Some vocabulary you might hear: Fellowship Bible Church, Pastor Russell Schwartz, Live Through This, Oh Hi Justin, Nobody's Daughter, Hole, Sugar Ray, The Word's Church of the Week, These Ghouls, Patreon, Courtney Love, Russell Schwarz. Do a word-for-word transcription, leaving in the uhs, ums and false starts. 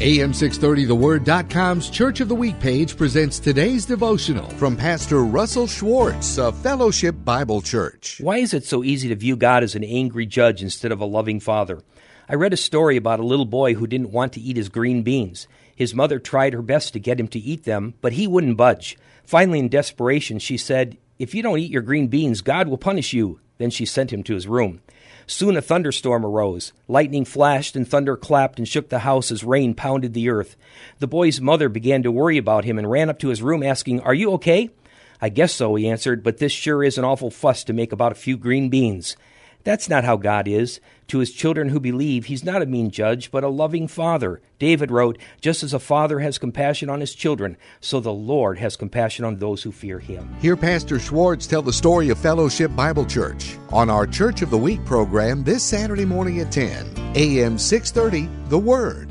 A M six thirty the word dot com's Church of the Week page presents today's devotional from Pastor Russell Schwartz of Fellowship Bible Church. Why is it so easy to view God as an angry judge instead of a loving father? I read a story about a little boy who didn't want to eat his green beans. His mother tried her best to get him to eat them, but he wouldn't budge. Finally, in desperation, she said, "If you don't eat your green beans, God will punish you." Then she sent him to his room. Soon a thunderstorm arose. Lightning flashed and thunder clapped and shook the house as rain pounded the earth. The boy's mother began to worry about him and ran up to his room asking, "Are you okay?" "I guess so," he answered, "but this sure is an awful fuss to make about a few green beans." That's not how God is. To his children who believe, he's not a mean judge, but a loving father. David wrote, "Just as a father has compassion on his children, so the Lord has compassion on those who fear him." Hear Pastor Schwartz tell the story of Fellowship Bible Church on our Church of the Week program this Saturday morning at ten, A M six thirty, The Word.